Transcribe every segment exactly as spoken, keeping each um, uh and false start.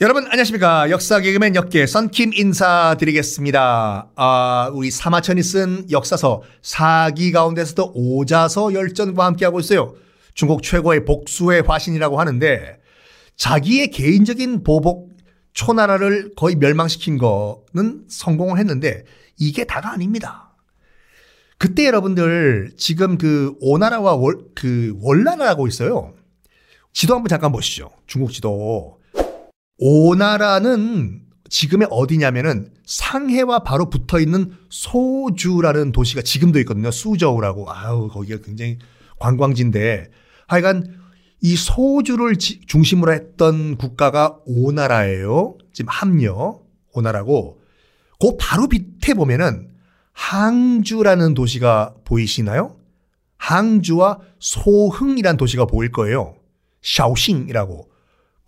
여러분 안녕하십니까. 역사 개그맨 역계 썬킴 인사드리겠습니다. 아, 우리 사마천이 쓴 역사서 사기 가운데서도 오자서 열전과 함께하고 있어요. 중국 최고의 복수의 화신이라고 하는데 자기의 개인적인 보복 초나라를 거의 멸망시킨 거는 성공을 했는데 이게 다가 아닙니다. 그때 여러분들 지금 그 오나라와 월, 그 월나라라고 있어요. 지도 한번 잠깐 보시죠. 중국 지도. 오나라는 지금의 어디냐면은 상해와 바로 붙어 있는 소주라는 도시가 지금도 있거든요. 수저우라고. 아우, 거기가 굉장히 관광지인데. 하여간 이 소주를 지, 중심으로 했던 국가가 오나라예요. 지금 합려. 오나라고. 그 바로 밑에 보면은 항주라는 도시가 보이시나요? 항주와 소흥이란 도시가 보일 거예요. 샤오싱이라고.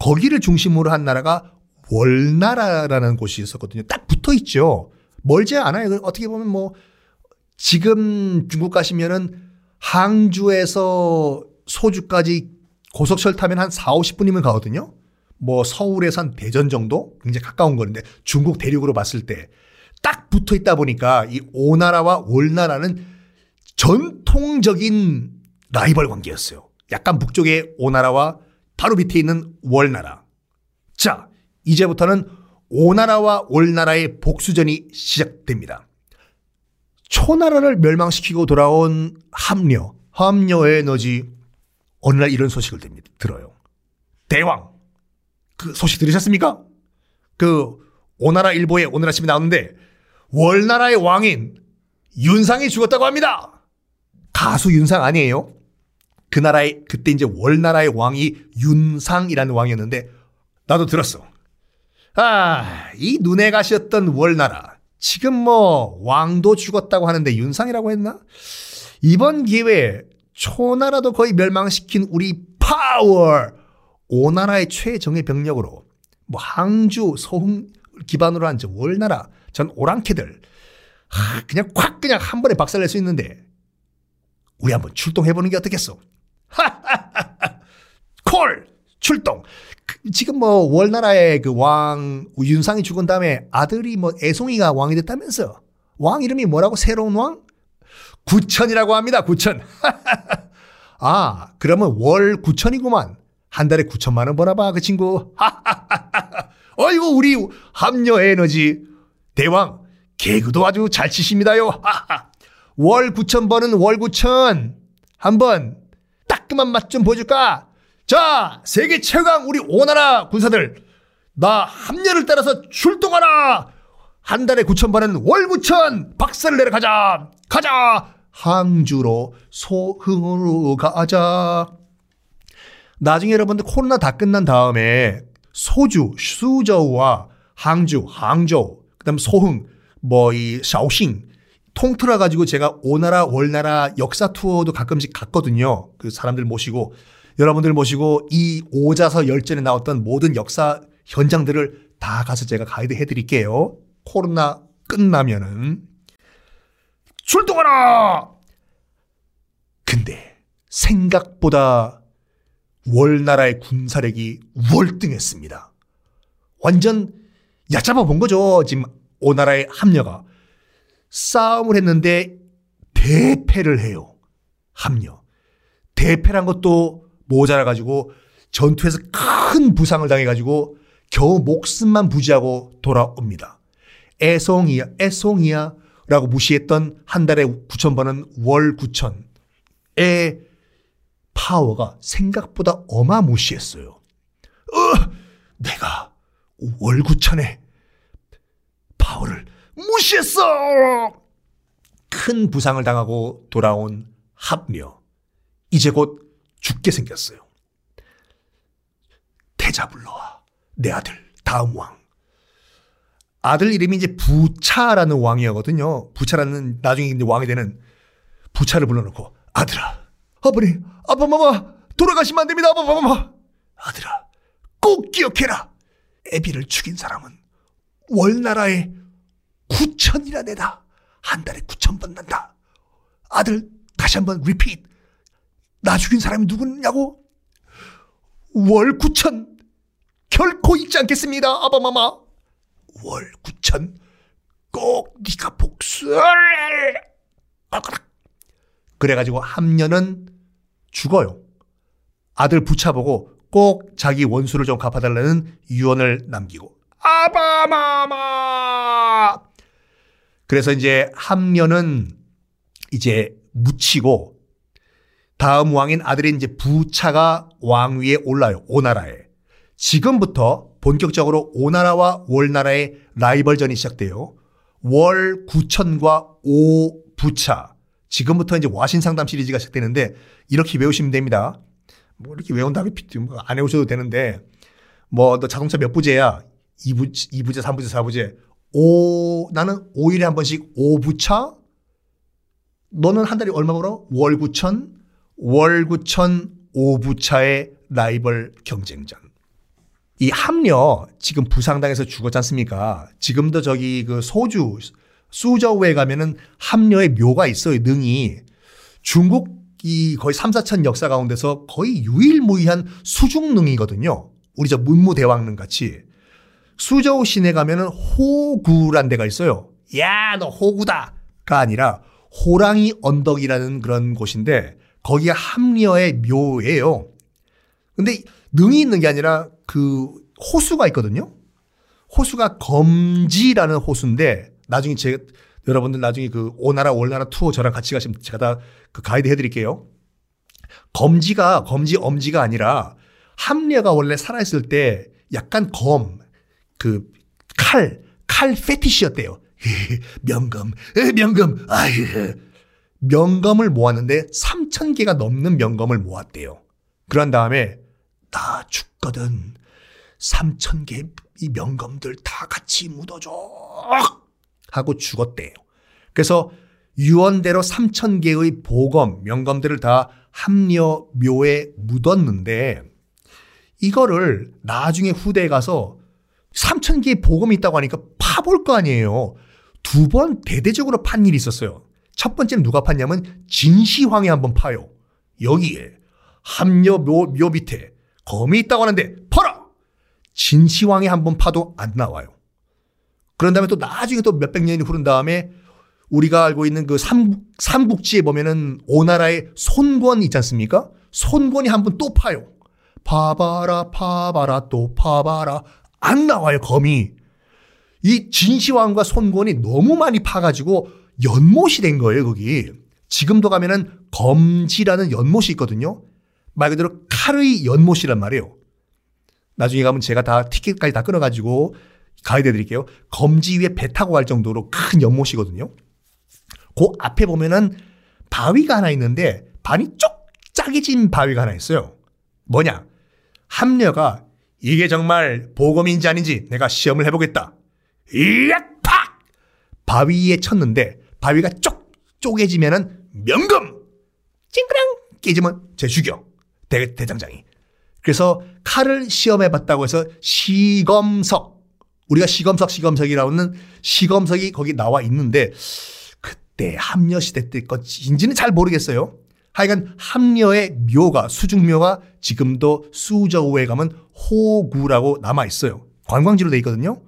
거기를 중심으로 한 나라가 월나라라는 곳이 있었거든요. 딱 붙어 있죠. 멀지 않아요. 어떻게 보면 뭐 지금 중국 가시면은 항주에서 소주까지 고속철 타면 한 사오십 분이면 가거든요. 뭐 서울에서 한 대전 정도? 굉장히 가까운 건데 중국 대륙으로 봤을 때 딱 붙어 있다 보니까 이 오나라와 월나라는 전통적인 라이벌 관계였어요. 약간 북쪽의 오나라와 바로 밑에 있는 월나라. 자, 이제부터는 오나라와 월나라의 복수전이 시작됩니다. 초나라를 멸망시키고 돌아온 합려, 합려의 너지 어느 날 이런 소식을 들어요. 대왕, 그 소식 들으셨습니까? 그 오나라 일보에 오늘 아침에 나오는데 월나라의 왕인 윤상이 죽었다고 합니다. 가수 윤상 아니에요? 그 나라의 그때 이제 월나라의 왕이 윤상이라는 왕이었는데 나도 들었어. 아, 이 눈에 가시였던 월나라 지금 뭐 왕도 죽었다고 하는데 윤상이라고 했나? 이번 기회에 초나라도 거의 멸망시킨 우리 파워 오나라의 최정예 병력으로 뭐 항주 소흥 기반으로 한 월나라 전 오랑캐들 아, 그냥 콱 그냥 한 번에 박살낼 수 있는데 우리 한번 출동해보는 게 어떻겠어? 하하하하. 콜! 출동! 그, 지금 뭐, 월나라의 그 왕, 윤상이 죽은 다음에 아들이 뭐, 애송이가 왕이 됐다면서? 왕 이름이 뭐라고? 새로운 왕? 구천이라고 합니다, 구천. 하하하. 아, 그러면 월 구천이구만. 한 달에 구천만 원 벌어봐, 그 친구. 하하하하. 어이구, 우리 합녀 에너지. 대왕, 개그도 아주 잘 치십니다요. 하하. 월 구천 버는 월 구천. 한번 따끔한 맛 좀 보여줄까? 자, 세계 최강 우리 오나라 군사들 나 합녀를 따라서 출동하라. 한 달에 구천 버는 월 구천 박살을 내러 가자. 가자. 항주로 소흥으로 가자. 나중에 여러분들 코로나 다 끝난 다음에 소주, 수저우와 항주, 항저우, 그 다음 소흥, 뭐 이 샤오싱 통틀어 가지고 제가 오나라 월나라 역사 투어도 가끔씩 갔거든요. 그 사람들 모시고 여러분들 모시고 이 오자서 열전에 나왔던 모든 역사 현장들을 다 가서 제가 가이드 해드릴게요. 코로나 끝나면은 출동하라. 근데 생각보다 월나라의 군사력이 월등했습니다. 완전 얕잡아 본 거죠. 지금 오나라의 합려가. 싸움을 했는데 대패를 해요. 합려. 대패란 것도 모자라가지고 전투에서 큰 부상을 당해가지고 겨우 목숨만 부지하고 돌아옵니다. 애송이야, 애송이야 라고 무시했던 한 달에 구천 번은 월 구천의 파워가 생각보다 어마무시했어요. 어, 내가 월 구천의 파워를 무시했어! 큰 부상을 당하고 돌아온 합려. 이제 곧 죽게 생겼어요. 태자 불러와. 내 아들, 다음 왕. 아들 이름이 이제 부차라는 왕이었거든요. 부차라는 나중에 이제 왕이 되는 부차를 불러놓고 아들아, 아버님, 아빠마마 돌아가시면 안 됩니다. 아빠마마. 아들아, 꼭 기억해라. 애비를 죽인 사람은 월나라의 구천이라 내다. 한 달에 구천 번 난다. 아들 다시 한번 리핏. 나 죽인 사람이 누구냐고? 월 구천 결코 잊지 않겠습니다. 아바마마. 월 구천 꼭 네가 복수를. 그래가지고 합려는 죽어요. 아들 부차 보고 꼭 자기 원수를 좀 갚아달라는 유언을 남기고. 아바마마. 그래서 이제 합려는 이제 묻히고 다음 왕인 아들인 이제 부차가 왕위에 올라요. 오나라에. 지금부터 본격적으로 오나라와 월나라의 라이벌전이 시작돼요. 월 구천과 오 부차. 지금부터 이제 와신상담 시리즈가 시작되는데 이렇게 외우시면 됩니다. 뭐 이렇게 외운다고 안 해오셔도 되는데 뭐 너 자동차 몇 부제야? 이 부제, 삼 부제, 사 부제. 오, 나는 오 일에 한 번씩 오 부차? 너는 한 달에 얼마 벌어? 월 구천? 월 구천 오 부차의 라이벌 경쟁전. 이 합려 지금 부상당해서 죽었지 않습니까? 지금도 저기 그 소주, 수저우에 가면은 합려의 묘가 있어요. 능이. 중국이 거의 삼, 사천 역사 가운데서 거의 유일무이한 수중능이거든요. 우리 저 문무대왕능 같이. 수저우 시내 가면은 호구란 데가 있어요. 야, 너 호구다! 가 아니라 호랑이 언덕이라는 그런 곳인데 거기가 합려의 묘예요. 근데 능이 있는 게 아니라 그 호수가 있거든요. 호수가 검지라는 호수인데 나중에 제 여러분들 나중에 그 오나라 월나라 투어 저랑 같이 가시면 제가 다 그 가이드 해드릴게요. 검지가 검지 엄지가 아니라 합려가 원래 살아있을 때 약간 검 그 칼 칼 페티시였대요. 명검 명검 아유. 명검을 모았는데 삼천 개가 넘는 명검을 모았대요. 그런 다음에 나 죽거든. 삼천 개 이 명검들 다 같이 묻어줘 하고 죽었대요. 그래서 유언대로 삼천 개의 보검, 명검들을 다 합려 묘에 묻었는데 이거를 나중에 후대에 가서 삼천 개의 보검이 있다고 하니까 파볼 거 아니에요. 두 번 대대적으로 판 일이 있었어요. 첫 번째는 누가 팠냐면 진시황이 한번 파요. 여기에 합려 묘, 묘 밑에 검이 있다고 하는데 팔아! 진시황이 한번 파도 안 나와요. 그런 다음에 또 나중에 또 몇백 년이 흐른 다음에 우리가 알고 있는 그 삼, 삼국지에 보면은 오나라의 손권 있지 않습니까? 손권이 한번 또 파요. 파바라 파바라 또 파바라 안 나와요 검이. 이 진시황과 손권이 너무 많이 파가지고 연못이 된 거예요. 거기 지금도 가면은 검지라는 연못이 있거든요. 말 그대로 칼의 연못이란 말이에요. 나중에 가면 제가 다 티켓까지 다 끊어가지고 가이드 해드릴게요. 검지 위에 배 타고 갈 정도로 큰 연못이거든요. 그 앞에 보면은 바위가 하나 있는데 반이 쭉 짜개진 바위가 하나 있어요. 뭐냐? 합려가 이게 정말 보검인지 아닌지 내가 시험을 해보겠다. 이악 팍! 바위에 쳤는데 바위가 쪽 쪼개지면은 명검! 찡그랑! 깨지면 제 죽여. 대, 대장장이. 그래서 칼을 시험해봤다고 해서 시검석. 우리가 시검석 시검석이라고 하는 시검석이 거기 나와 있는데 그때 합려시대 때 것인지는 잘 모르겠어요. 하여간 합려의 묘가 수중묘가 지금도 수저우에 가면 호구라고 남아있어요. 관광지로 돼 있거든요.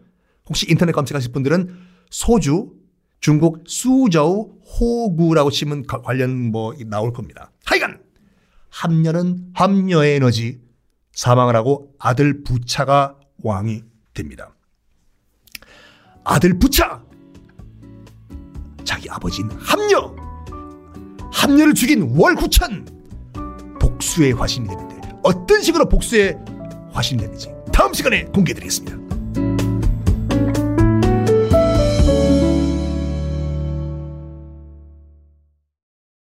혹시 인터넷 검색하실 분들은 소주 중국 수저우 호구라고 치면 관련 뭐 나올 겁니다. 하여간 합려는 합려의 에너지 사망을 하고 아들 부차가 왕이 됩니다. 아들 부차! 자기 아버지인 합려! 합려를 죽인 월 구천! 복수의 화신이 되는데 어떤 식으로 복수의 화신이 되는지 다음 시간에 공개드리겠습니다.